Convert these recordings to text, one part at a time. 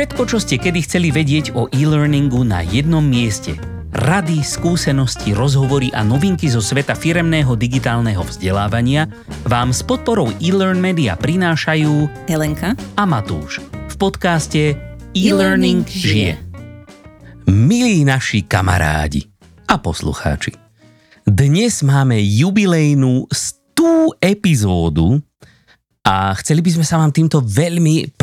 Všetko, čo ste kedy chceli vedieť o e-learningu na jednom mieste. Rady, skúsenosti, rozhovory a novinky zo sveta firemného digitálneho vzdelávania vám s podporou e-Learn Media prinášajú Helenka a Matúš v podcaste E-Learning žije. Milí naši kamarádi a poslucháči, dnes máme jubilejnú 100. epizódu a chceli by sme sa vám týmto veľmi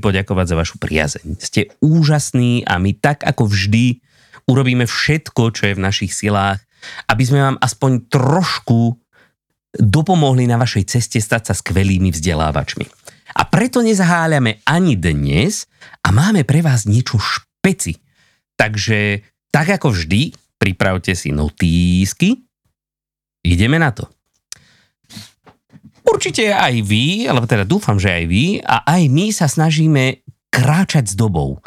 poďakovať za vašu priazeň. Ste úžasní a my tak ako vždy urobíme všetko, čo je v našich silách, aby sme vám aspoň trošku dopomohli na vašej ceste stať sa skvelými vzdelávačmi. A preto nezaháľame ani dnes a máme pre vás niečo špeci. Takže tak ako vždy, pripravte si notísky. Ideme na to. Určite aj vy, alebo teda dúfam, že aj vy a aj my sa snažíme kráčať s dobou.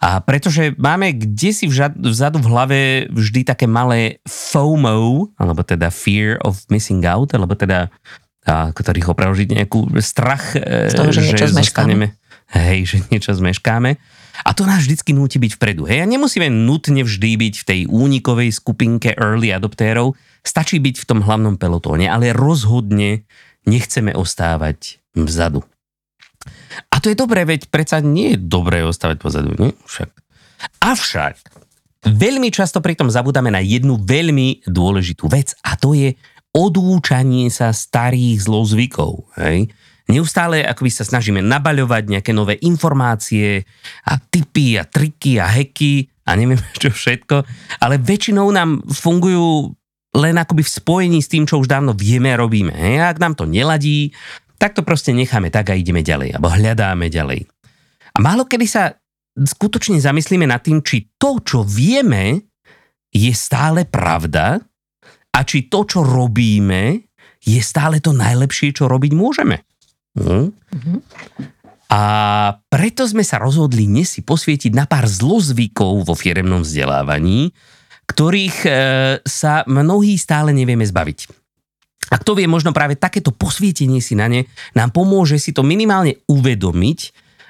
A pretože máme kdesi vzadu v hlave vždy také malé FOMO, alebo teda Fear of Missing Out, alebo teda, ako to rýchlo preložiť, nejakú strach, že niečo zmeškáme. A to nás vždycky núti byť vpredu. Hej, a nemusíme nutne vždy byť v tej únikovej skupinke early adoptérov, stačí byť v tom hlavnom pelotóne, ale rozhodne nechceme ostávať vzadu. A to je dobré, veď predsa nie je dobré ostávať pozadu, nie? Avšak, veľmi často pritom zabudáme na jednu veľmi dôležitú vec a to je odúčanie sa starých zlozvykov. Hej? Neustále akoby sa snažíme nabaľovať nejaké nové informácie a tipy a triky a heky a neviem čo všetko, ale väčšinou nám fungujú len akoby v spojení s tým, čo už dávno vieme a robíme. Hej? A ak nám to neladí, tak to proste necháme tak a ideme ďalej, alebo hľadáme ďalej. A málo kedy sa skutočne zamyslíme nad tým, či to, čo vieme, je stále pravda a či to, čo robíme, je stále to najlepšie, čo robiť môžeme. A preto sme sa rozhodli dnes si posvietiť na pár zlozvykov vo firemnom vzdelávaní, ktorých sa mnohí stále nevieme zbaviť. A kto vie, možno práve takéto posvietenie si na ne nám pomôže si to minimálne uvedomiť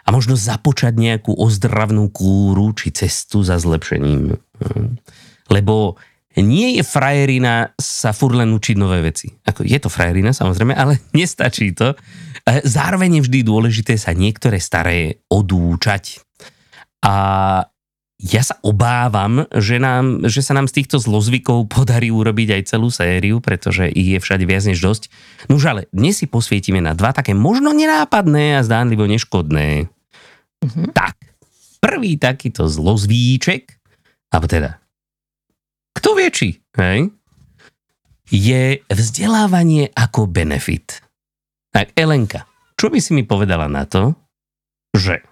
a možno započať nejakú ozdravnú kúru či cestu za zlepšením. Lebo nie je frajerina sa furt len učiť nové veci. Ako je to frajerina, samozrejme, ale nestačí to. Zároveň je vždy dôležité sa niektoré staré odúčať. A ja sa obávam, že sa nám z týchto zlozvykov podarí urobiť aj celú sériu, pretože ich je všade viac než dosť. Nuž ale dnes si posvietime na dva také možno nenápadné a zdánlivo neškodné. Tak, prvý takýto zlozvíček, alebo teda, kto vie či, hej, je vzdelávanie ako benefit. Tak, Elenka, čo by si mi povedala na to, že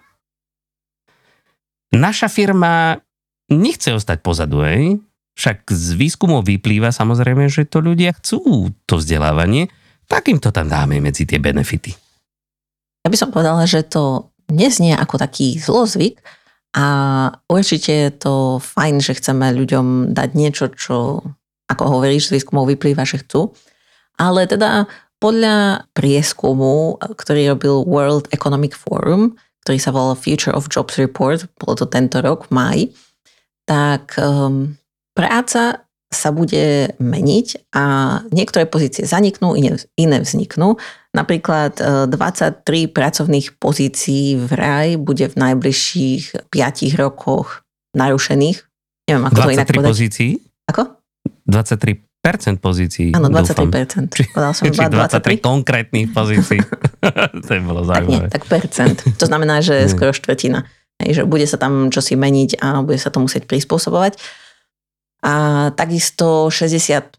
naša firma nechce ostať pozadu, hej? Však z výskumov vyplýva samozrejme, že to ľudia chcú, to vzdelávanie, tak im to tam dáme medzi tie benefity. Ja by som povedala, že to neznie ako taký zlozvyk a určite je to fajn, že chceme ľuďom dať niečo, čo, ako hovoríš, z výskumov vyplýva, že chcú. Ale teda podľa prieskumu, ktorý robil World Economic Forum, ktorý sa volal Future of Jobs Report, bolo to tento rok v máji, tak práca sa bude meniť a niektoré pozície zaniknú, iné vzniknú. Napríklad 23 pracovných pozícií vraj bude v najbližších 5 rokoch narušených. Neviem, ako to inak povedať. 23 pozícií? Ako? 23% pozícií. Áno, 23%. Podal som 23 konkrétnych pozícií. To je bolo zaujímavé. Tak percent. To znamená, že skoro štvrtina. Že bude sa tam čosi meniť a bude sa to musieť prispôsobovať. A takisto 60%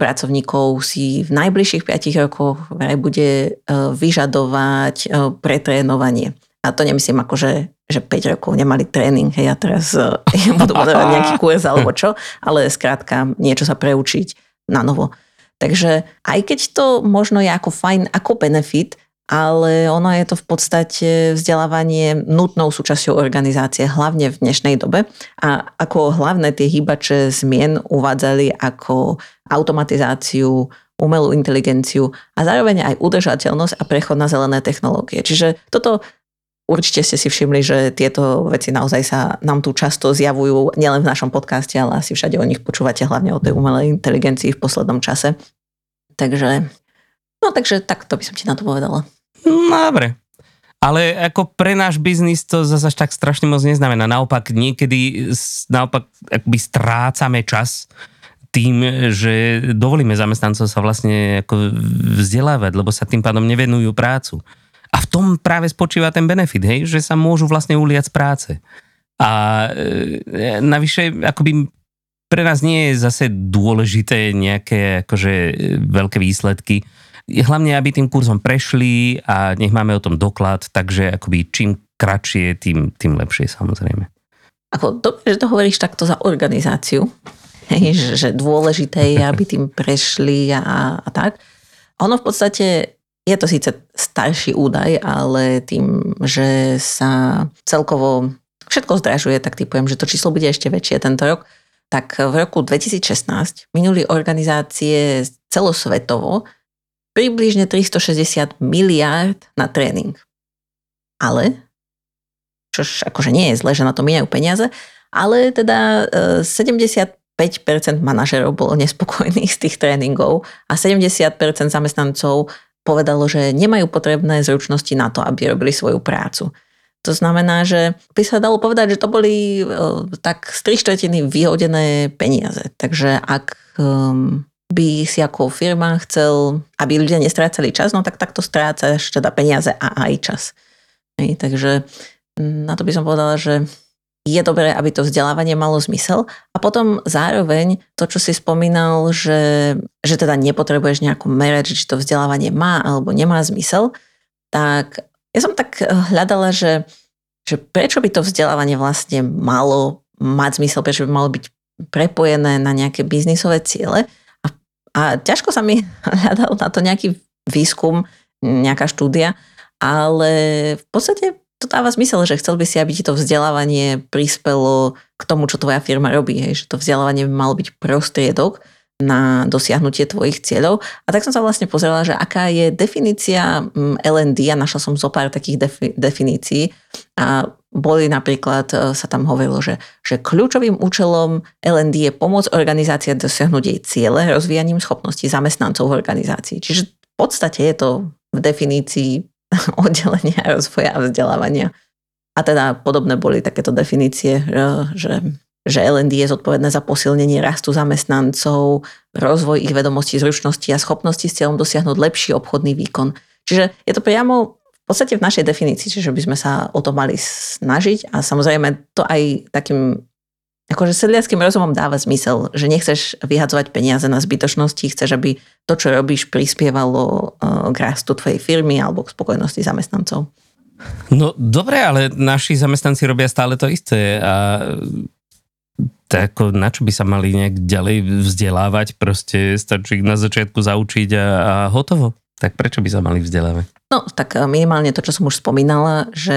pracovníkov si v najbližších 5 rokoch bude vyžadovať pretrénovanie. A to nemyslím ako, že 5 rokov nemali tréning, hej, a teraz budú podávať nejaký kurz alebo čo, ale skrátka niečo sa preučiť na novo. Takže aj keď to možno je ako fajn, ako benefit, ale ono je to v podstate vzdelávanie nutnou súčasťou organizácie, hlavne v dnešnej dobe. A ako hlavné tie hýbače zmien uvádzali ako automatizáciu, umelú inteligenciu a zároveň aj udržateľnosť a prechod na zelené technológie. Čiže toto Určite ste si všimli, že tieto veci naozaj sa nám tu často zjavujú, nielen v našom podcaste, ale asi všade o nich počúvate, hlavne o tej umelej inteligencii v poslednom čase. Takže takto by som ti na to povedala. No, dobre. Ale ako pre náš biznis to zase tak strašne moc neznamená. Naopak niekedy akoby strácame čas tým, že dovolíme zamestnancov sa vlastne ako vzdelávať, lebo sa tým pádom nevenujú prácu. A v tom práve spočíva ten benefit, hej? Že sa môžu vlastne uliať z práce. A navyše, akoby pre nás nie je zase dôležité nejaké akože veľké výsledky. Hlavne, aby tým kurzom prešli a nech máme o tom doklad, takže akoby čím kratšie, tým lepšie samozrejme. Ako dobre, že to hovoríš takto za organizáciu, že dôležité je, aby tým prešli a tak. Ono v podstate... Je to síce starší údaj, ale tým, že sa celkovo všetko zdražuje, tak typujem, že to číslo bude ešte väčšie tento rok. Tak v roku 2016 minuli organizácie celosvetovo približne 360 miliárd na tréning. Ale, čož akože nie je zle, že na to míňajú peniaze, ale teda 75% manažerov bolo nespokojných z tých tréningov a 70% zamestnancov povedalo, že nemajú potrebné zručnosti na to, aby robili svoju prácu. To znamená, že by sa dalo povedať, že to boli tak z 3/4 vyhodené peniaze. Takže ak by si ako firma chcel, aby ľudia nestrácali čas, no tak takto strácaš teda peniaze a aj čas. Takže na to by som povedala, že je dobré, aby to vzdelávanie malo zmysel a potom zároveň to, čo si spomínal, že teda nepotrebuješ nejakú merať, či to vzdelávanie má alebo nemá zmysel, tak ja som tak hľadala, že prečo by to vzdelávanie vlastne malo mať zmysel, prečo by malo byť prepojené na nejaké biznisové ciele a ťažko sa mi hľadal na to nejaký výskum, nejaká štúdia, ale v podstate to dáva zmysel, že chcel by si, aby ti to vzdelávanie prispelo k tomu, čo tvoja firma robí. Hej? Že to vzdelávanie by malo byť prostriedok na dosiahnutie tvojich cieľov. A tak som sa vlastne pozerala, že aká je definícia L&D a našla som zopár takých definícií. A boli napríklad, sa tam hovorilo, že kľúčovým účelom L&D je pomôcť organizácii dosiahnuť jej ciele rozvíjaním schopností zamestnancov v organizácii. Čiže v podstate je to v definícii oddelenia rozvoja a vzdelávania. A teda podobné boli takéto definície, že L&D je zodpovedné za posilnenie rastu zamestnancov, rozvoj ich vedomostí, zručností a schopností s cieľom dosiahnuť lepší obchodný výkon. Čiže je to priamo v podstate v našej definícii, čiže by sme sa o to mali snažiť a samozrejme to aj takým akože sedliackým rozumom dáva zmysel, že nechceš vyhadzovať peniaze na zbytočnosti, chceš, aby to, čo robíš, prispievalo k rastu tvojej firmy alebo k spokojnosti zamestnancov. No dobre, ale naši zamestnanci robia stále to isté a tako, na čo by sa mali nejak ďalej vzdelávať, proste stačí na začiatku zaučiť a hotovo. Tak prečo by sa mali vzdelávať? No, tak minimálne to, čo som už spomínala, že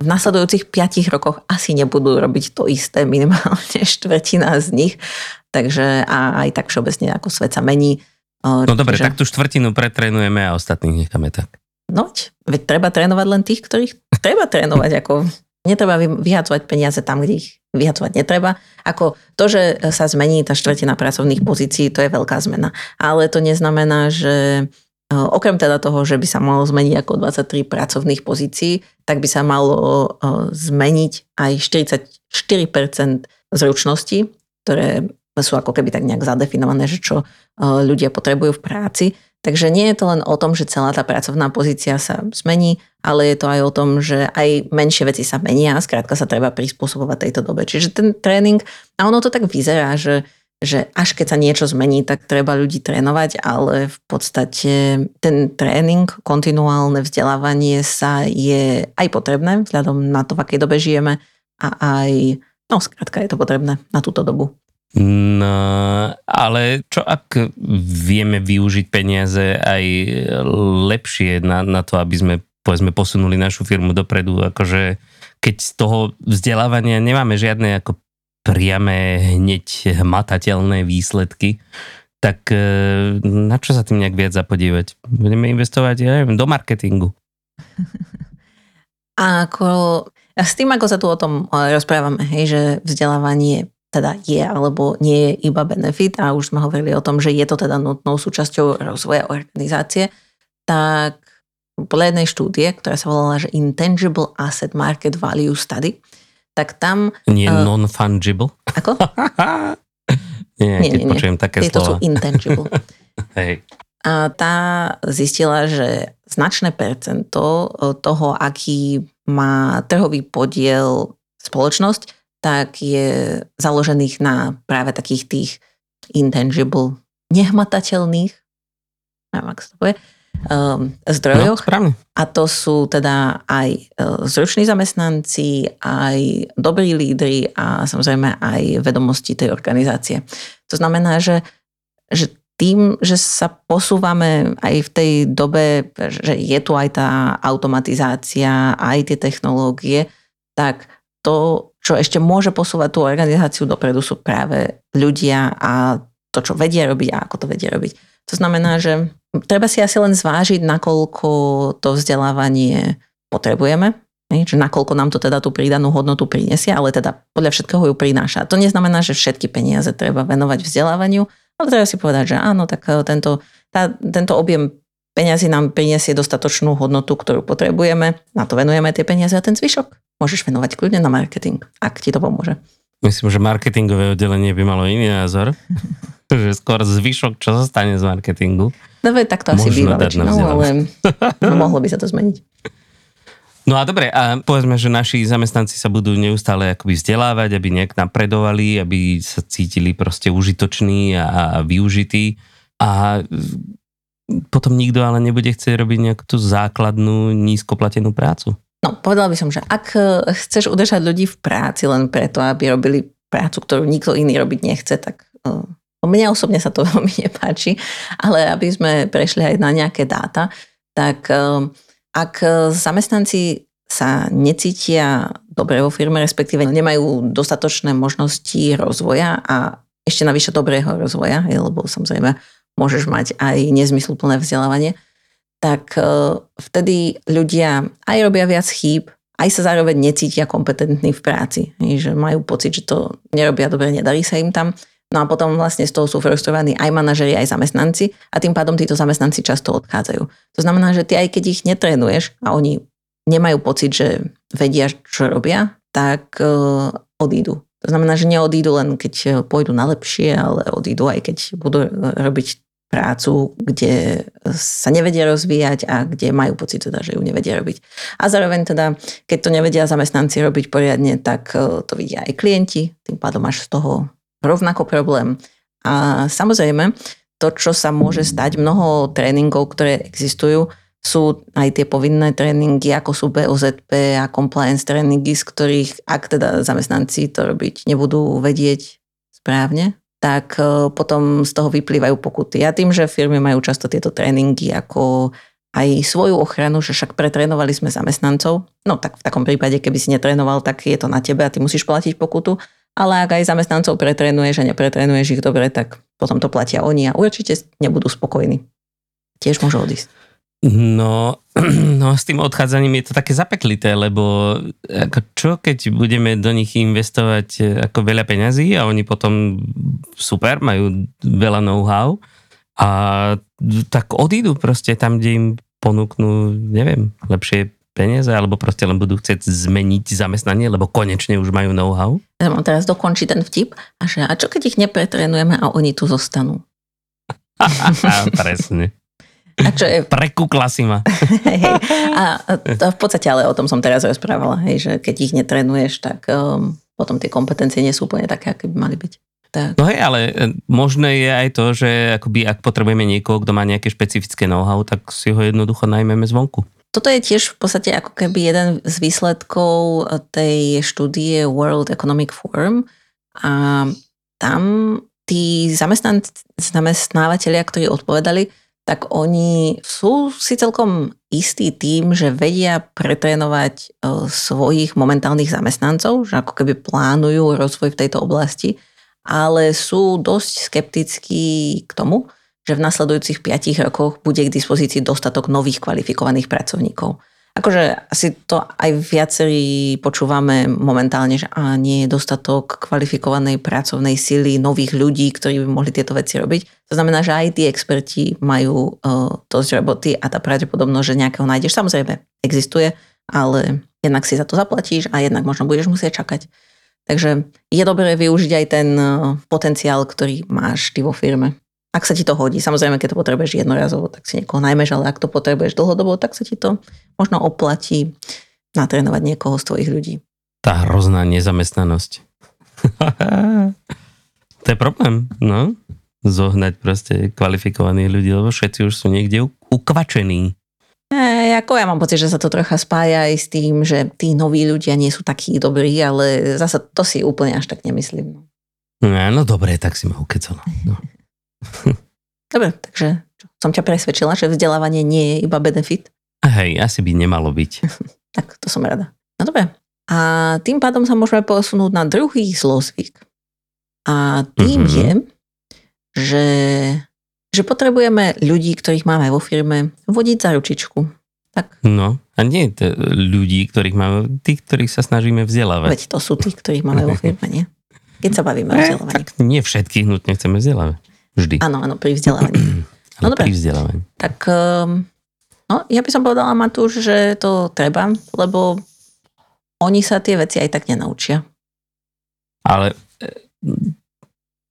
v nasledujúcich 5 rokoch asi nebudú robiť to isté, minimálne 1/4 z nich. Takže a aj tak všeobecne, ako svet sa mení. No dobre, tak tú 1/4 pretrénujeme a ostatných necháme tak. No, veď treba trénovať len tých, ktorých treba trénovať. Ako netreba vyhadzovať peniaze tam, kde ich vyhadzovať netreba. Ako to, že sa zmení tá 1/4 pracovných pozícií, to je veľká zmena. Ale to neznamená, že okrem teda toho, že by sa malo zmeniť ako 23 pracovných pozícií, tak by sa malo zmeniť aj 44% zručností, ktoré sú ako keby tak nejak zadefinované, že čo ľudia potrebujú v práci. Takže nie je to len o tom, že celá tá pracovná pozícia sa zmení, ale je to aj o tom, že aj menšie veci sa menia a skrátka sa treba prispôsobovať tejto dobe. Čiže ten tréning, a ono to tak vyzerá, že až keď sa niečo zmení, tak treba ľudí trénovať, ale v podstate ten tréning, kontinuálne vzdelávanie sa je aj potrebné, vzhľadom na to, v akej dobe žijeme a aj, no skrátka, je to potrebné na túto dobu. No, ale čo ak vieme využiť peniaze aj lepšie na to, aby sme, povedzme, posunuli našu firmu dopredu, akože keď z toho vzdelávania nemáme žiadne ako priame hneď hmatateľné výsledky, tak na čo sa tým nejak viac zapodívať? Budeme investovať do marketingu. S tým, ako sa tu o tom rozprávame, hej, že vzdelávanie teda je alebo nie je iba benefit, a už sme hovorili o tom, že je to teda nutnou súčasťou rozvoja organizácie, tak podľa jednej štúdie, ktorá sa volala, že Intangible Asset Market Value Study, tak tam... Nie non-fungible? Ako? nie, počujem také slova. Tieto sú intangible. Hej. A tá zistila, že značné percento toho, aký má trhový podiel spoločnosť, tak je založených na práve takých tých intangible, nehmatateľných, neviem, ako sa to povie, zdrojoch. No, a to sú teda aj zruční zamestnanci, aj dobrí lídri a samozrejme aj vedomosti tej organizácie. To znamená, že tým, že sa posúvame aj v tej dobe, že je tu aj tá automatizácia, aj tie technológie, tak to, čo ešte môže posúvať tú organizáciu dopredu, sú práve ľudia a to, čo vedia robiť a ako to vedia robiť. To znamená, že treba si asi len zvážiť, nakoľko to vzdelávanie potrebujeme, že nakoľko nám to teda tú pridanú hodnotu prinesie, ale teda podľa všetkého ju prináša. To neznamená, že všetky peniaze treba venovať vzdelávaniu, ale treba si povedať, že áno, tak tento objem peňazí nám prinesie dostatočnú hodnotu, ktorú potrebujeme, na to venujeme tie peniaze a ten zvyšok môžeš venovať kľudne na marketing, ak ti to pomôže. Myslím, že marketingové oddelenie by malo iný názor. Že skôr zvyšok, čo zostane z marketingu. No tak to asi býva väčšinou, ale mohlo by sa to zmeniť. No a dobre, a povedzme, že naši zamestnanci sa budú neustále akoby vzdelávať, aby nejak napredovali, aby sa cítili proste užitoční a využití. A potom nikto ale nebude chcieť robiť nejakú tú základnú, nízkoplatenú prácu. No, povedala by som, že ak chceš udržať ľudí v práci len preto, aby robili prácu, ktorú nikto iný robiť nechce, tak... Mne osobne sa to veľmi nepáči, ale aby sme prešli aj na nejaké dáta, tak ak zamestnanci sa necítia dobre vo firme, respektíve nemajú dostatočné možnosti rozvoja a ešte navyše dobrého rozvoja, lebo samozrejme môžeš mať aj nezmysluplné vzdelávanie, tak vtedy ľudia aj robia viac chýb, aj sa zároveň necítia kompetentní v práci, že majú pocit, že to nerobia dobre, nedarí sa im tam. No a potom vlastne z toho sú frustrovaní aj manažeri, aj zamestnanci a tým pádom títo zamestnanci často odchádzajú. To znamená, že ty aj keď ich netrénuješ a oni nemajú pocit, že vedia, čo robia, tak odídu. To znamená, že neodídu len keď pôjdu na lepšie, ale odídu aj keď budú robiť prácu, kde sa nevedia rozvíjať a kde majú pocit teda, že ju nevedia robiť. A zároveň teda, keď to nevedia zamestnanci robiť poriadne, tak to vidia aj klienti, tým pádom až z toho rovnako problém. A samozrejme, to, čo sa môže stať, mnoho tréningov, ktoré existujú, sú aj tie povinné tréningy, ako sú BOZP a compliance tréningy, z ktorých, ak teda zamestnanci to robiť nebudú vedieť správne, tak potom z toho vyplývajú pokuty. A tým, že firmy majú často tieto tréningy ako aj svoju ochranu, že však pretrénovali sme zamestnancov, no tak v takom prípade, keby si netrénoval, tak je to na tebe a ty musíš platiť pokutu. Ale ak aj zamestnancov pretrénuješ a nepretrénuješ ich dobre, tak potom to platia oni a určite nebudú spokojní. Tiež môžu odísť. No s tým odchádzaním je to také zapeklité, lebo ako čo keď budeme do nich investovať ako veľa peňazí a oni potom super, majú veľa know-how a tak odídu proste tam, kde im ponúknú, neviem, lepšie peniaze, alebo proste len budú chcieť zmeniť zamestnanie, lebo konečne už majú know-how. Ja mám teraz dokončí ten vtip, a čo keď ich nepretrenujeme a oni tu zostanú? Presne. A čo je... Prekúkla si ma. Hej. A to v podstate ale o tom som teraz rozprávala, hej, že keď ich netrenuješ, tak potom tie kompetencie nie sú úplne také, aké by mali byť. Tak. No hej, ale možné je aj to, že akoby, ak potrebujeme niekoho, kto má nejaké špecifické know-how, tak si ho jednoducho najmeme zvonku. Toto je tiež v podstate ako keby jeden z výsledkov tej štúdie World Economic Forum a tam tí zamestnávateľia, ktorí odpovedali, tak oni sú si celkom istí tým, že vedia pretrénovať svojich momentálnych zamestnancov, že ako keby plánujú rozvoj v tejto oblasti, ale sú dosť skeptickí k tomu, že v nasledujúcich 5 rokoch bude k dispozícii dostatok nových kvalifikovaných pracovníkov. Akože asi to aj viacerí počúvame momentálne, že nie je dostatok kvalifikovanej pracovnej sily, nových ľudí, ktorí by mohli tieto veci robiť. To znamená, že aj tí experti majú dosť roboty a tá pravdepodobnosť, že nejakého nájdeš, samozrejme existuje, ale jednak si za to zaplatíš a jednak možno budeš musieť čakať. Takže je dobré využiť aj ten potenciál, ktorý máš ty vo firme. Ak sa ti to hodí, samozrejme, keď to potrebuješ jednorazovo, tak si niekoho najmeš, ale ak to potrebuješ dlhodobo, tak sa ti to možno oplatí natrénovať niekoho z tvojich ľudí. Tá hrozná nezamestnanosť. To je problém, no. Zohnať proste kvalifikovaných ľudí, lebo všetci už sú niekde ukvačení. Ako ja mám pocit, že sa to trocha spája aj s tým, že tí noví ľudia nie sú takí dobrí, ale zasa to si úplne až tak nemyslím. No dobre, tak si ma ukecala. No. Dobre, takže som ťa presvedčila, že vzdelávanie nie je iba benefit. Hej, asi by nemalo byť. Tak, to som rada. No dobre. A tým pádom sa môžeme posunúť na druhý zlozvyk. A tým je, že potrebujeme ľudí, ktorých máme vo firme, vodiť za ručičku. Tak. No, a nie ľudí, ktorých máme, tých, ktorých sa snažíme vzdelávať. Veď to sú tí, ktorých máme vo firme, nie? Keď sa bavíme o vzdelávaní. Tak nie všetkých nutne chceme vzdelávať. Vždy. Áno, pri vzdelávaní. No dobre. Pri vzdelávaní. Tak, no, ja by som povedala, Matúš, že to treba, lebo oni sa tie veci aj tak nenaučia. Ale...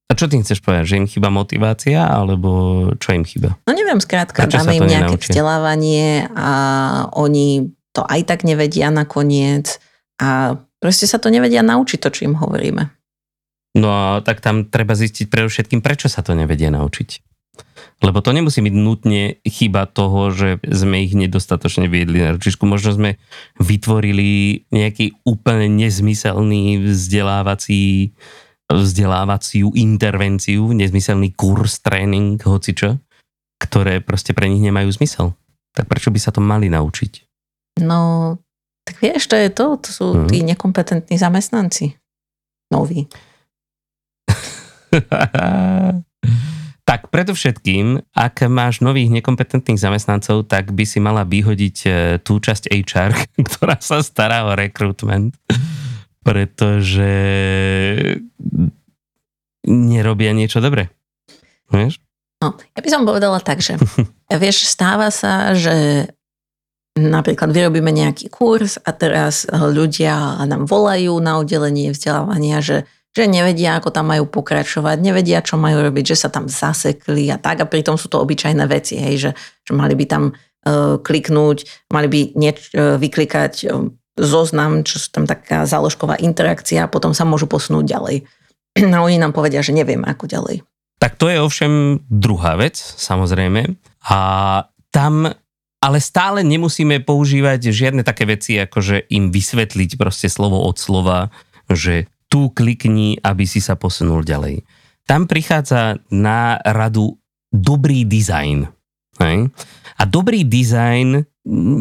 A čo ty chceš povedať? Že im chýba motivácia, alebo čo im chýba? No neviem, skrátka, dáme im nejaké vzdelávanie a oni to aj tak nevedia nakoniec a proste sa to nevedia naučiť, to, čo im hovoríme. No tak tam treba zistiť predovšetkým, prečo sa to nevedia naučiť. Lebo to nemusí byť nutne chyba toho, že sme ich nedostatočne viedli na ručičku. Možno sme vytvorili nejaký úplne nezmyselný vzdelávaciu intervenciu, nezmyselný kurz, tréning, hocičo, ktoré proste pre nich nemajú zmysel. Tak prečo by sa to mali naučiť? No, tak vieš, to je to. To sú tí nekompetentní zamestnanci. Noví. Tak predovšetkým, ak máš nových nekompetentných zamestnancov, tak by si mala vyhodiť tú časť HR, ktorá sa stará o rekrutment. Pretože nerobia niečo dobre. Vieš? No, ja by som povedala tak, že vieš, stáva sa, že napríklad vyrobíme nejaký kurz a teraz ľudia nám volajú na oddelenie vzdelávania, že nevedia, ako tam majú pokračovať, nevedia, čo majú robiť, že sa tam zasekli a tak, a pritom sú to obyčajné veci, hej, že mali by tam kliknúť, mali by vyklikať zoznam, čo sú tam taká záložková interakcia, a potom sa môžu posunúť ďalej. A oni nám povedia, že nevieme, ako ďalej. Tak to je ovšem druhá vec, samozrejme. A tam ale stále nemusíme používať žiadne také veci, ako že im vysvetliť proste slovo od slova, že tu klikni, aby si sa posunul ďalej. Tam prichádza na radu dobrý dizajn. Hej? A dobrý dizajn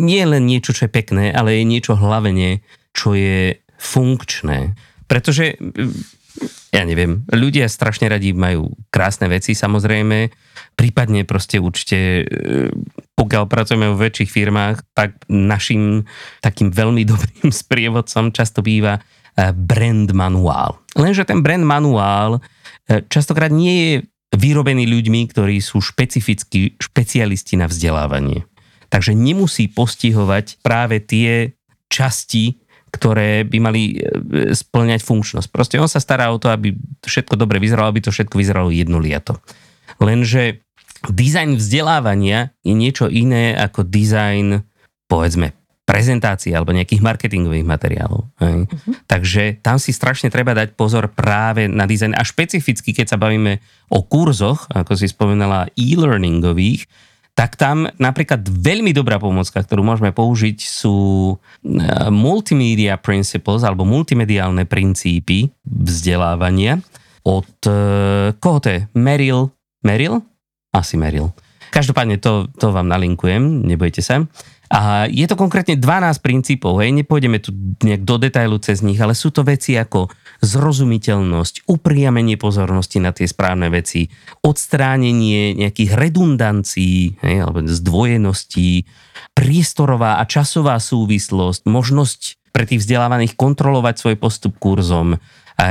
nie je len niečo, čo je pekné, ale je niečo hlavne, čo je funkčné. Pretože, ja neviem, ľudia strašne radi majú krásne veci, samozrejme, prípadne proste určite, pokiaľ pracujeme vo väčších firmách, tak našim takým veľmi dobrým sprievodcom často býva brand manuál. Lenže ten brand manuál častokrát nie je vyrobený ľuďmi, ktorí sú špecialisti na vzdelávanie. Takže nemusí postihovať práve tie časti, ktoré by mali spĺňať funkčnosť. Proste on sa stará o to, aby všetko dobre vyzeralo, aby to všetko vyzeralo jednoliato. Lenže dizajn vzdelávania je niečo iné ako dizajn, povedzme, prezentácií alebo nejakých marketingových materiálov. Takže tam si strašne treba dať pozor práve na dizajn. A špecificky, keď sa bavíme o kurzoch, ako si spomenala, e-learningových, tak tam napríklad veľmi dobrá pomocka, ktorú môžeme použiť, sú multimedia principles alebo multimediálne princípy vzdelávania od koho to je? Merrill? Merrill? Asi Merrill. Každopádne to vám nalinkujem, nebojte sa. A je to konkrétne 12 princípov, hej, nepôjdeme tu nejak do detailu cez nich, ale sú to veci ako zrozumiteľnosť, upriamenie pozornosti na tie správne veci, odstránenie nejakých redundancií, hej, alebo zdvojeností, priestorová a časová súvislosť, možnosť pre tých vzdelávaných kontrolovať svoj postup kurzom,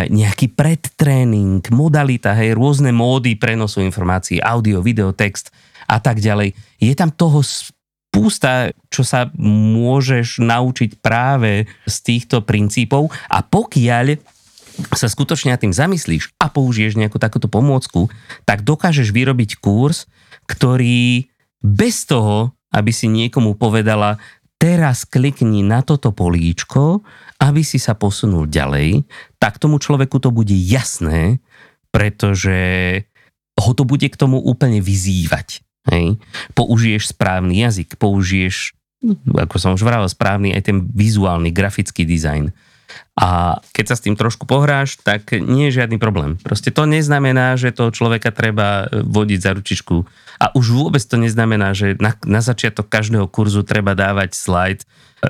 nejaký predtréning, modalita, hej, rôzne módy prenosu informácií, audio, video, text a tak ďalej. Je tam toho spústa, čo sa môžeš naučiť práve z týchto princípov, a pokiaľ sa skutočne nad tým zamyslíš a použiješ nejakú takúto pomôcku, tak dokážeš vyrobiť kurz, ktorý bez toho, aby si niekomu povedala: teraz klikni na toto políčko, aby si sa posunul ďalej, tak tomu človeku to bude jasné, pretože ho to bude k tomu úplne vyzývať. Hej. Použiješ správny jazyk, použiješ, ako som už vravel, správny aj ten vizuálny, grafický dizajn. A keď sa s tým trošku pohráš, tak nie je žiadny problém. Proste to neznamená, že toho človeka treba vodiť za ručičku. A už vôbec to neznamená, že na začiatok každého kurzu treba dávať slajd,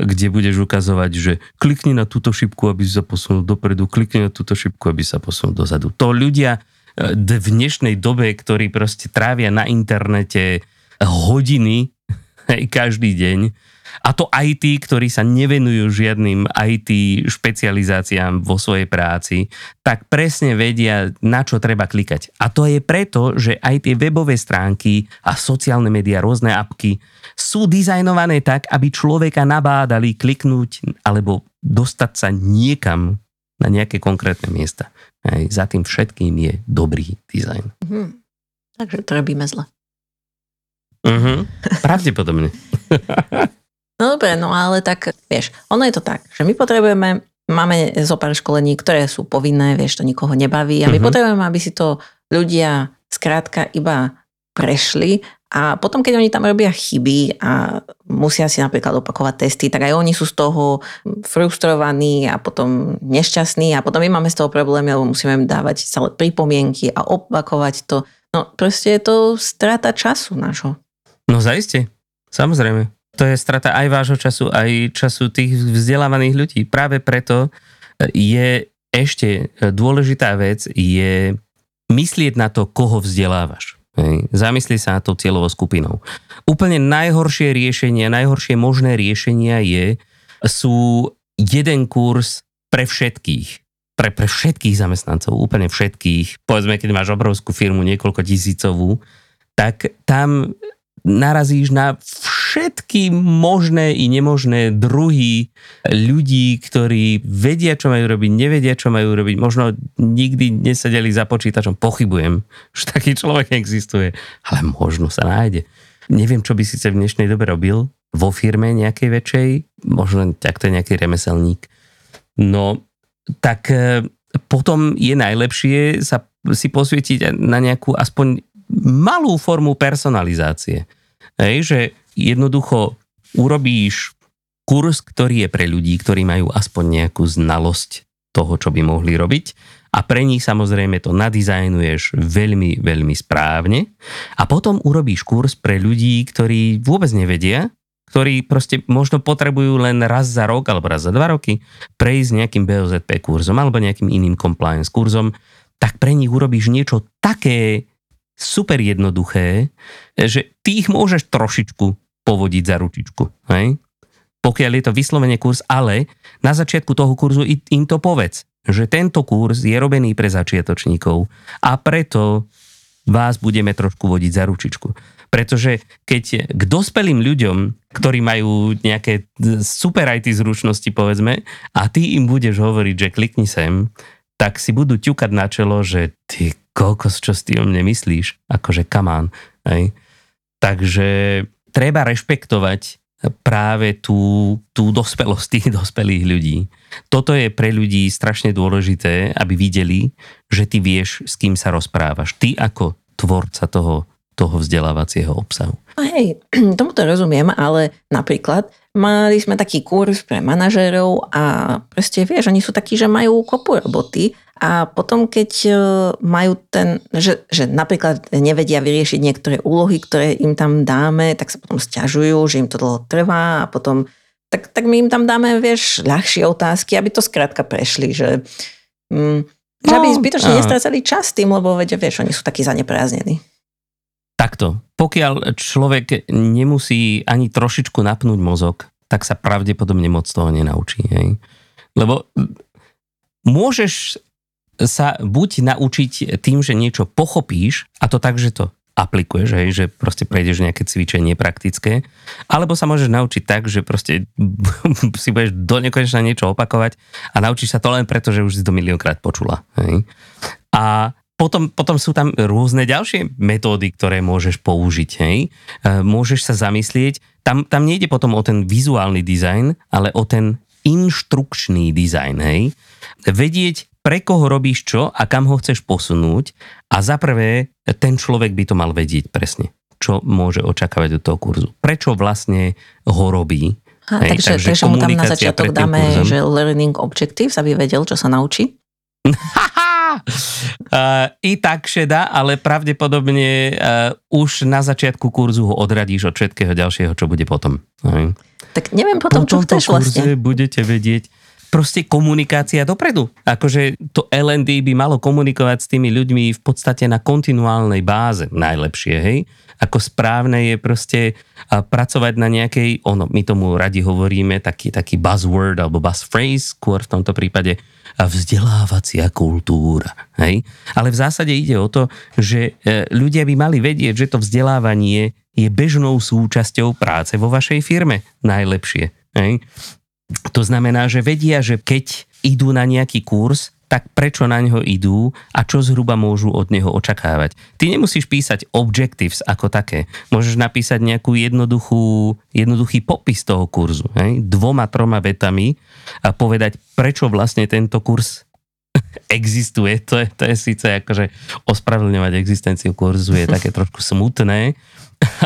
kde budeš ukazovať, že klikni na túto šipku, aby sa posunul dopredu, klikni na túto šipku, aby sa posunul dozadu. To ľudia v dnešnej dobe, ktorí proste trávia na internete hodiny každý deň, a to aj tí, ktorí sa nevenujú žiadnym IT špecializáciám vo svojej práci, tak presne vedia, na čo treba klikať. A to je preto, že aj tie webové stránky a sociálne médiá, rôzne apky sú dizajnované tak, aby človeka nabádali kliknúť alebo dostať sa niekam na nejaké konkrétne miesta. Aj za tým všetkým je dobrý dizajn. Takže to robíme zle. Pravdepodobne. No dobre, no ale tak, vieš, ono je to tak, že my potrebujeme, máme zo pár školení, ktoré sú povinné, vieš, to nikoho nebaví, a my potrebujeme, aby si to ľudia skrátka iba prešli, a potom, keď oni tam robia chyby a musia si napríklad opakovať testy, tak aj oni sú z toho frustrovaní a potom nešťastní, a potom my máme z toho problémy, lebo musíme dávať celé pripomienky a opakovať to. No proste je to strata času nášho. No zaiste, samozrejme. To je strata aj vášho času, aj času tých vzdelávaných ľudí. Práve preto je ešte dôležitá vec je myslieť na to, koho vzdelávaš. Zamysli sa na tou cieľovou skupinou. Úplne najhoršie riešenie, najhoršie možné riešenia sú jeden kurz pre všetkých. Pre všetkých zamestnancov, úplne všetkých. Povedzme, keď máš obrovskú firmu, niekoľko tisícovú, tak tam narazíš na všetky možné i nemožné druhy ľudí, ktorí vedia, čo majú robiť, nevedia, čo majú robiť, možno nikdy nesedeli za počítačom, pochybujem, že taký človek existuje, ale možno sa nájde. Neviem, čo by síce v dnešnej dobe robil vo firme nejakej väčšej, možno takto je nejaký remeselník. No, tak potom je najlepšie sa si posvietiť na nejakú aspoň malú formu personalizácie. Hej, že jednoducho urobíš kurz, ktorý je pre ľudí, ktorí majú aspoň nejakú znalosť toho, čo by mohli robiť, a pre nich samozrejme to nadizajnuješ veľmi, veľmi správne, a potom urobíš kurz pre ľudí, ktorí vôbec nevedia, ktorí proste možno potrebujú len raz za rok alebo raz za 2 roky prejsť nejakým BOZP kurzom alebo nejakým iným compliance kurzom, tak pre nich urobíš niečo také super jednoduché, že ty ich môžeš trošičku povodiť za ručičku. Hej? Pokiaľ je to vyslovene kurz, ale na začiatku toho kurzu im to povedz, že tento kurz je robený pre začiatočníkov a preto vás budeme trošku vodiť za ručičku. Pretože keď k dospelým ľuďom, ktorí majú nejaké super IT zručnosti, povedzme, a ty im budeš hovoriť, že klikni sem, tak si budú ťukať na čelo, že ty kokos, čo s tým nemyslíš, akože kamán. Takže treba rešpektovať práve tú dospelosť tých dospelých ľudí. Toto je pre ľudí strašne dôležité, aby videli, že ty vieš, s kým sa rozprávaš. Ty ako tvorca toho vzdelávacieho obsahu. Hej, tomu to rozumiem, ale napríklad mali sme taký kurz pre manažérov a proste vieš, oni sú takí, že majú kopu roboty A potom, keď majú ten, že napríklad nevedia vyriešiť niektoré úlohy, ktoré im tam dáme, tak sa potom sťažujú, že im to dlho trvá a potom, tak my im tam dáme, vieš, ľahšie otázky, aby to skrátka prešli, že aby zbytočne nestrácali čas tým, lebo vieš, oni sú takí zanepráznení. Takto, pokiaľ človek nemusí ani trošičku napnúť mozog, tak sa pravdepodobne moc toho nenaučí. Hej? Lebo môžeš sa buď naučiť tým, že niečo pochopíš, a to tak, že to aplikuješ, hej, že proste prejdeš nejaké cvičenie praktické, alebo sa môžeš naučiť tak, že proste si budeš do nekonečna niečo opakovať a naučíš sa to len preto, že už si to miliónkrát počula. Hej. A potom sú tam rôzne ďalšie metódy, ktoré môžeš použiť. Hej. Môžeš sa zamyslieť, tam nejde potom o ten vizuálny dizajn, ale o ten inštrukčný dizajn. Hej. Vedieť, pre koho robíš čo a kam ho chceš posunúť, a za prvé ten človek by to mal vedieť presne, čo môže očakávať od toho kurzu. Prečo vlastne ho robí. Takže mu tam na začiatok dáme, kurzom, že learning objectives, aby vedel, čo sa naučí. I tak šedá, ale pravdepodobne už na začiatku kurzu ho odradíš od všetkého ďalšieho, čo bude potom. Tak neviem potom, čo chceš vlastne. Budete vedieť. Proste komunikácia dopredu. Akože to L&D by malo komunikovať s tými ľuďmi v podstate na kontinuálnej báze najlepšie, hej? Ako správne je proste pracovať na nejakej, my tomu radi hovoríme, taký buzzword alebo buzz phrase, skôr v tomto prípade vzdelávacia kultúra, hej? Ale v zásade ide o to, že ľudia by mali vedieť, že to vzdelávanie je bežnou súčasťou práce vo vašej firme najlepšie, hej? To znamená, že vedia, že keď idú na nejaký kurz, tak prečo na ňo idú a čo zhruba môžu od neho očakávať. Ty nemusíš písať objectives ako také. Môžeš napísať nejakú jednoduchý popis toho kurzu. Hej? 2-3 vetami a povedať, prečo vlastne tento kurz existuje. To je síce akože ospravedlňovať existenciu kurzu je také trošku smutné,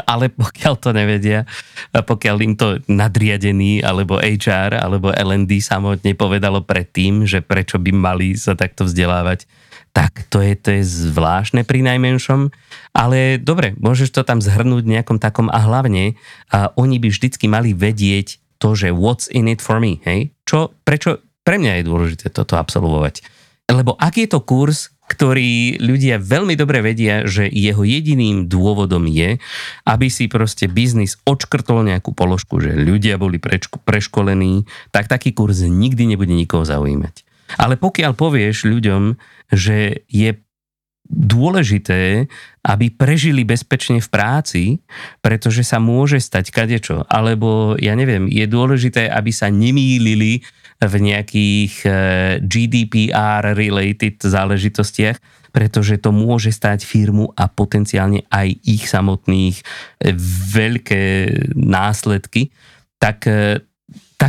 ale pokiaľ to nevedia, pokiaľ im to nadriadený, alebo HR, alebo L&D samotne povedalo predtým, že prečo by mali sa takto vzdelávať, tak to je zvláštne pri najmenšom. Ale dobre, môžeš to tam zhrnúť nejakom takom a hlavne oni by vždycky mali vedieť to, že what's in it for me, hej? Prečo pre mňa je dôležité toto absolvovať. Lebo ak je to kurz, ktorý ľudia veľmi dobre vedia, že jeho jediným dôvodom je, aby si proste biznis odškrtol nejakú položku, že ľudia boli preškolení, tak taký kurz nikdy nebude nikoho zaujímať. Ale pokiaľ povieš ľuďom, že je dôležité, aby prežili bezpečne v práci, pretože sa môže stať kadečo, alebo ja neviem, je dôležité, aby sa nemýlili v nejakých GDPR-related záležitostiach, pretože to môže stať firmu a potenciálne aj ich samotných veľké následky, tak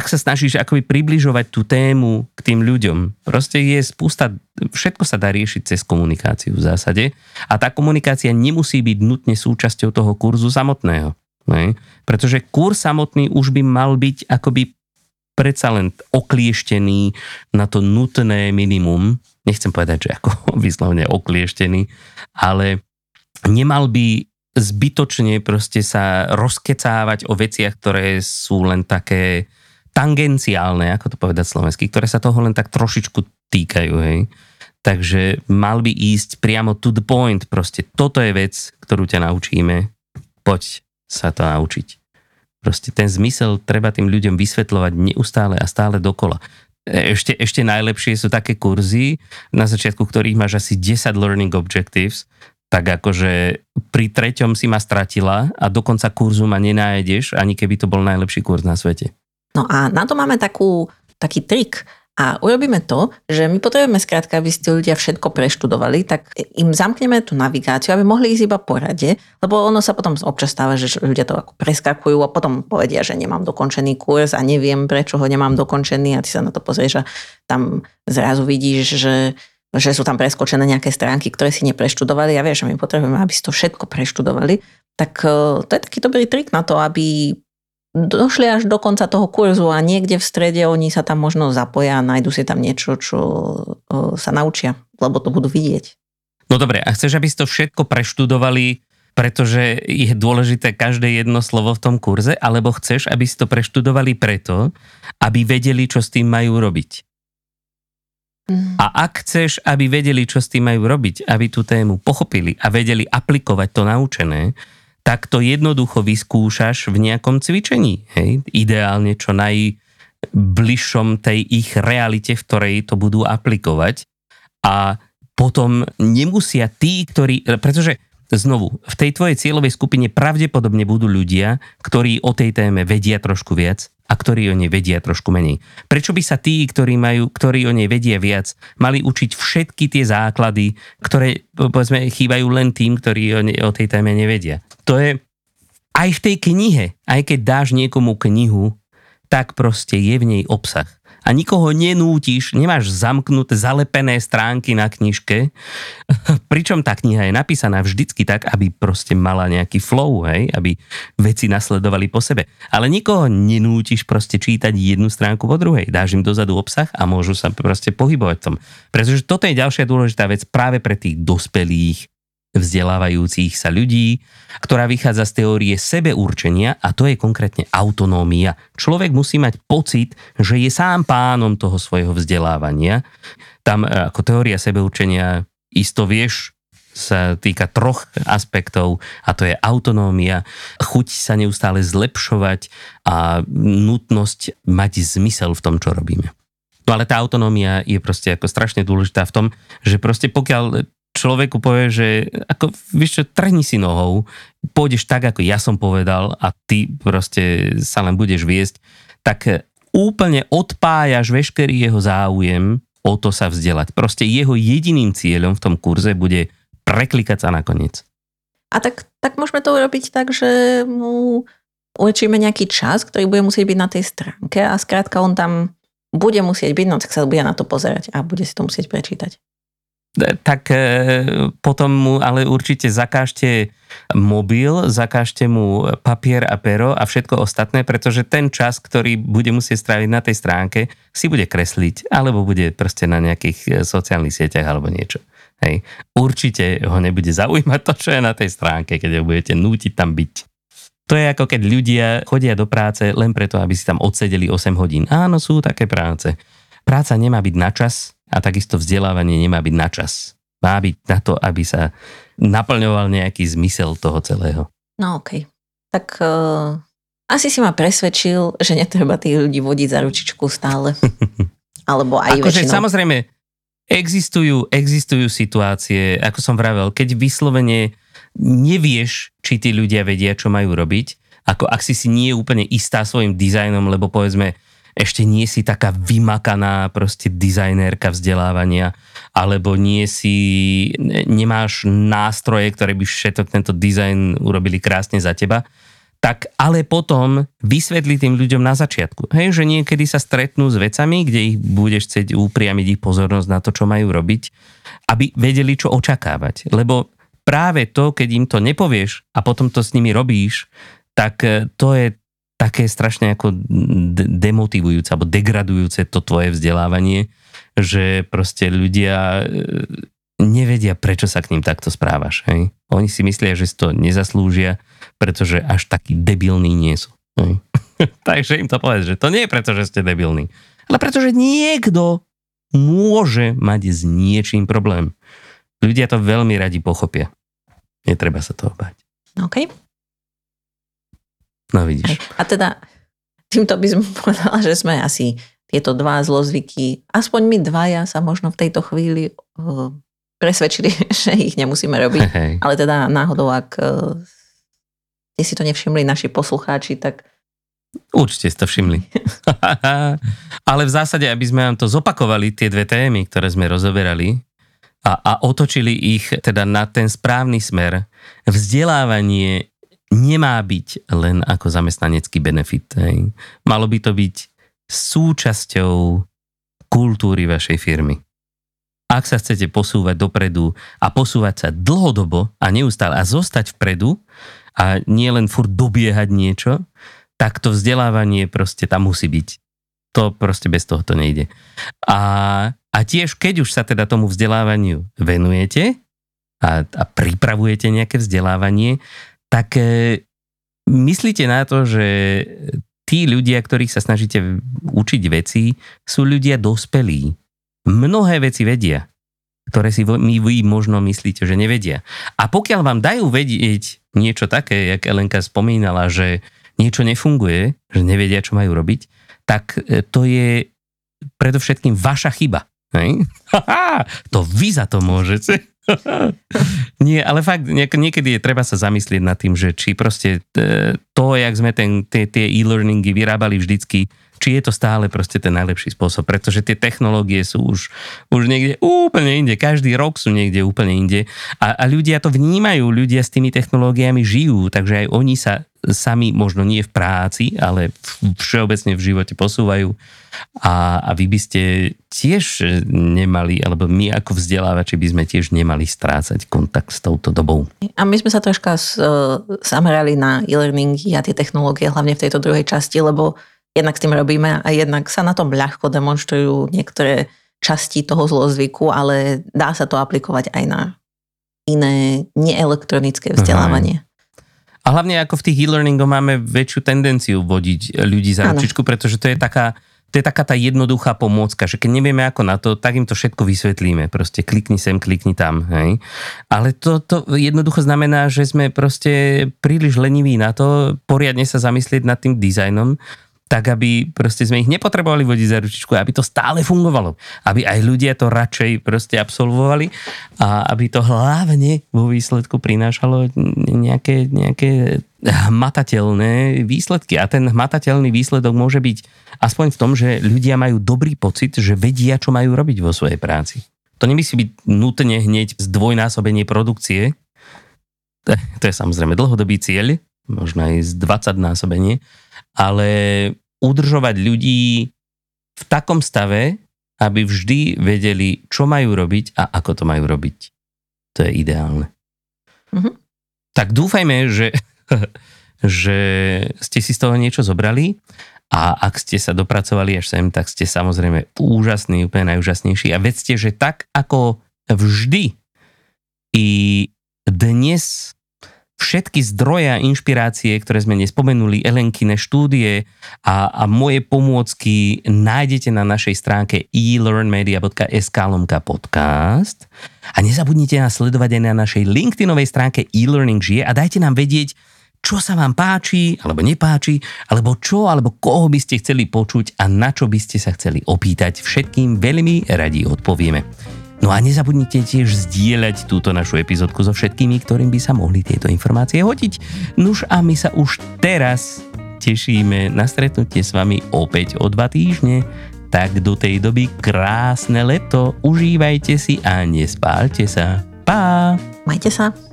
sa snažíš akoby približovať tú tému k tým ľuďom. Proste je spústa, všetko sa dá riešiť cez komunikáciu v zásade a tá komunikácia nemusí byť nutne súčasťou toho kurzu samotného. Ne? Pretože kurz samotný už by mal byť akoby predsa len oklieštený na to nutné minimum. Nechcem povedať, že ako vyslovene oklieštený, ale nemal by zbytočne proste sa rozkecávať o veciach, ktoré sú len také tangenciálne, ako to povedať slovensky, ktoré sa toho len tak trošičku týkajú. Hej. Takže mal by ísť priamo to the point. Proste toto je vec, ktorú ťa naučíme. Poď sa to naučiť. Proste ten zmysel treba tým ľuďom vysvetľovať neustále a stále dokola. Ešte najlepšie sú také kurzy, na začiatku ktorých máš asi 10 learning objectives, tak akože pri 3. si ma stratila a do konca kurzu ma nenájdeš, ani keby to bol najlepší kurz na svete. No a na to máme taký trik a urobíme to, že my potrebujeme skrátka, aby ste ľudia všetko preštudovali, tak im zamkneme tú navigáciu, aby mohli ísť iba po rade, lebo ono sa potom občas stáva, že ľudia to ako preskakujú a potom povedia, že nemám dokončený kurz a neviem, prečo ho nemám dokončený a ty sa na to pozrieš a tam zrazu vidíš, že sú tam preskočené nejaké stránky, ktoré si nepreštudovali. Ja vieš, že my potrebujeme, aby si to všetko preštudovali. Tak to je taký dobrý trik na to, aby došli až do konca toho kurzu a niekde v strede oni sa tam možno zapoja a nájdu si tam niečo, čo sa naučia, lebo to budú vidieť. No dobre, a chceš, aby si to všetko preštudovali, pretože je dôležité každé jedno slovo v tom kurze, alebo chceš, aby si to preštudovali preto, aby vedeli, čo s tým majú robiť? A ak chceš, aby vedeli, čo s tým majú robiť, aby tú tému pochopili a vedeli aplikovať to naučené, tak to jednoducho vyskúšaš v nejakom cvičení. Hej? Ideálne čo najbližšom tej ich realite, v ktorej to budú aplikovať. A potom nemusia tí, ktorí... Pretože znovu, v tej tvojej cieľovej skupine pravdepodobne budú ľudia, ktorí o tej téme vedia trošku viac, a ktorí o nej vedia trošku menej. Prečo by sa tí, ktorí o nej vedia viac, mali učiť všetky tie základy, ktoré, povedzme, chýbajú len tým, ktorí o tej téme nevedia? To je aj v tej knihe, aj keď dáš niekomu knihu, tak proste je v nej obsah. A nikoho nenútiš, nemáš zamknuté, zalepené stránky na knižke, pričom tá kniha je napísaná vždycky tak, aby proste mala nejaký flow, hej? Aby veci nasledovali po sebe. Ale nikoho nenútiš proste čítať jednu stránku po druhej. Dáš im dozadu obsah a môžu sa proste pohybovať v tom. Pretože toto je ďalšia dôležitá vec práve pre tých dospelých, vzdelávajúcich sa ľudí, ktorá vychádza z teórie sebeurčenia, a to je konkrétne autonómia. Človek musí mať pocit, že je sám pánom toho svojho vzdelávania. Tam ako teória sebeurčenia, isto vieš, sa týka troch aspektov, a to je autonómia, chuť sa neustále zlepšovať a nutnosť mať zmysel v tom, čo robíme. No ale tá autonómia je proste ako strašne dôležitá v tom, že proste pokiaľ človeku povie, že ako, vieš čo, trhni si nohou, pôjdeš tak, ako ja som povedal, a ty proste sa len budeš viesť, tak úplne odpájaš veškerý jeho záujem o to sa vzdelať. Proste jeho jediným cieľom v tom kurze bude preklikať sa nakoniec. A tak môžeme to urobiť tak, že mu určíme nejaký čas, ktorý bude musieť byť na tej stránke, a skrátka on tam bude musieť byť, no tak sa bude na to pozerať a bude si to musieť prečítať. Tak potom mu ale určite zakážte mobil, zakážte mu papier a pero a všetko ostatné, pretože ten čas, ktorý bude musieť stráviť na tej stránke, si bude kresliť, alebo bude proste na nejakých sociálnych sieťach alebo niečo. Hej. Určite ho nebude zaujímať to, čo je na tej stránke, keď ho budete nútiť tam byť. To je ako keď ľudia chodia do práce len preto, aby si tam odsedeli 8 hodín. Áno, sú také práce. Práca nemá byť na čas, a takisto vzdelávanie nemá byť na čas. Má byť na to, aby sa naplňoval nejaký zmysel toho celého. No okej. Tak asi si ma presvedčil, že netreba tých ľudí vodiť za ručičku stále. Alebo aj ako väčšinou. Že, samozrejme, existujú situácie, ako som vravel, keď vyslovene nevieš, či tí ľudia vedia, čo majú robiť, ako ak si nie je úplne istá svojim dizajnom, lebo povedzme, ešte nie si taká vymakaná proste dizajnérka vzdelávania, alebo nemáš nástroje, ktoré by všetok tento dizajn urobili krásne za teba, tak ale potom vysvetli tým ľuďom na začiatku. Hej, že niekedy sa stretnú s vecami, kde ich budeš chcieť upriamiť ich pozornosť na to, čo majú robiť, aby vedeli, čo očakávať. Lebo práve to, keď im to nepovieš a potom to s nimi robíš, tak to je také strašne ako demotivujúce alebo degradujúce to tvoje vzdelávanie, že proste ľudia nevedia, prečo sa k ním takto správaš. Hej? Oni si myslia, že si to nezaslúžia, pretože až takí debilní nie sú. Hej? Takže im to povedz, že to nie je preto, že ste debilní, ale pretože niekto môže mať s niečím problém. Ľudia to veľmi radi pochopia. Netreba sa toho báť. OK. No vidíš. A teda týmto by som povedala, že sme asi tieto dva zlozvyky, aspoň my dvaja sa možno v tejto chvíli presvedčili, že ich nemusíme robiť. Hej. Ale teda náhodou, ak ste si to nevšimli naši poslucháči, tak... Určite si to všimli. Ale v zásade, aby sme vám to zopakovali, tie dve témy, ktoré sme rozoberali, a otočili ich teda na ten správny smer, vzdelávanie nemá byť len ako zamestnanecký benefit. Hej. Malo by to byť súčasťou kultúry vašej firmy. Ak sa chcete posúvať dopredu a posúvať sa dlhodobo a neustále a zostať vpredu a nie len furt dobiehať niečo, tak to vzdelávanie proste tam musí byť. To proste bez toho to nejde. A A tiež, keď už sa teda tomu vzdelávaniu venujete a pripravujete nejaké vzdelávanie, tak myslíte na to, že tí ľudia, ktorých sa snažíte učiť veci, sú ľudia dospelí. Mnohé veci vedia, ktoré si vy možno myslíte, že nevedia. A pokiaľ vám dajú vedieť niečo také, jak Elenka spomínala, že niečo nefunguje, že nevedia, čo majú robiť, tak to je predovšetkým vaša chyba. Hej? To vy za to môžete. Nie, ale fakt, niekedy je treba sa zamyslieť nad tým, že či proste to, jak sme tie e-learningy vyrábali vždycky, či je to stále proste ten najlepší spôsob, pretože tie technológie sú už niekde úplne inde, každý rok sú niekde úplne inde a ľudia to vnímajú, ľudia s tými technológiami žijú, takže aj oni sa sami možno nie v práci, ale všeobecne v živote posúvajú a vy by ste tiež nemali, alebo my ako vzdelávači by sme tiež nemali strácať kontakt s touto dobou. A my sme sa troška zamerali na e-learningy a tie technológie, hlavne v tejto druhej časti, lebo jednak s tým robíme a jednak sa na tom ľahko demonstrujú niektoré časti toho zlozvyku, ale dá sa to aplikovať aj na iné neelektronické vzdelávanie. Aha. A hlavne ako v tých e-learningoch máme väčšiu tendenciu vodiť ľudí za ručičku, pretože to je taká tá jednoduchá pomôcka, že keď nevieme ako na to, tak im to všetko vysvetlíme. Proste klikni sem, klikni tam. Hej. Ale to jednoducho znamená, že sme proste príliš leniví na to, poriadne sa zamyslieť nad tým dizajnom, tak aby proste sme ich nepotrebovali vodiť za ručičku, aby to stále fungovalo. Aby aj ľudia to radšej proste absolvovali a aby to hlavne vo výsledku prinášalo nejaké hmatateľné výsledky. A ten hmatateľný výsledok môže byť aspoň v tom, že ľudia majú dobrý pocit, že vedia, čo majú robiť vo svojej práci. To nemusí byť nutne hneď zdvojnásobenie produkcie. To je samozrejme dlhodobý cieľ, možno aj z 20-násobenie, ale udržovať ľudí v takom stave, aby vždy vedeli, čo majú robiť a ako to majú robiť. To je ideálne. Uh-huh. Tak dúfajme, že ste si z toho niečo zobrali a ak ste sa dopracovali až sem, tak ste samozrejme úžasní, úplne najúžasnejší a vedzte, že tak ako vždy i dnes všetky zdroje a inšpirácie, ktoré sme nespomenuli, Elenkine štúdie a moje pomôcky nájdete na našej stránke elearnmedia.sk/podcast a nezabudnite nás sledovať aj na našej LinkedInovej stránke e-learning žije a dajte nám vedieť, čo sa vám páči, alebo nepáči, alebo čo, alebo koho by ste chceli počuť a na čo by ste sa chceli opýtať. Všetkým veľmi radi odpovieme. No a nezabudnite tiež zdieľať túto našu epizódku so všetkými, ktorým by sa mohli tieto informácie hodiť. Nuž a my sa už teraz tešíme na stretnutie s vami opäť o 2 týždne. Tak do tej doby krásne leto, užívajte si a nespálte sa. Pa! Majte sa!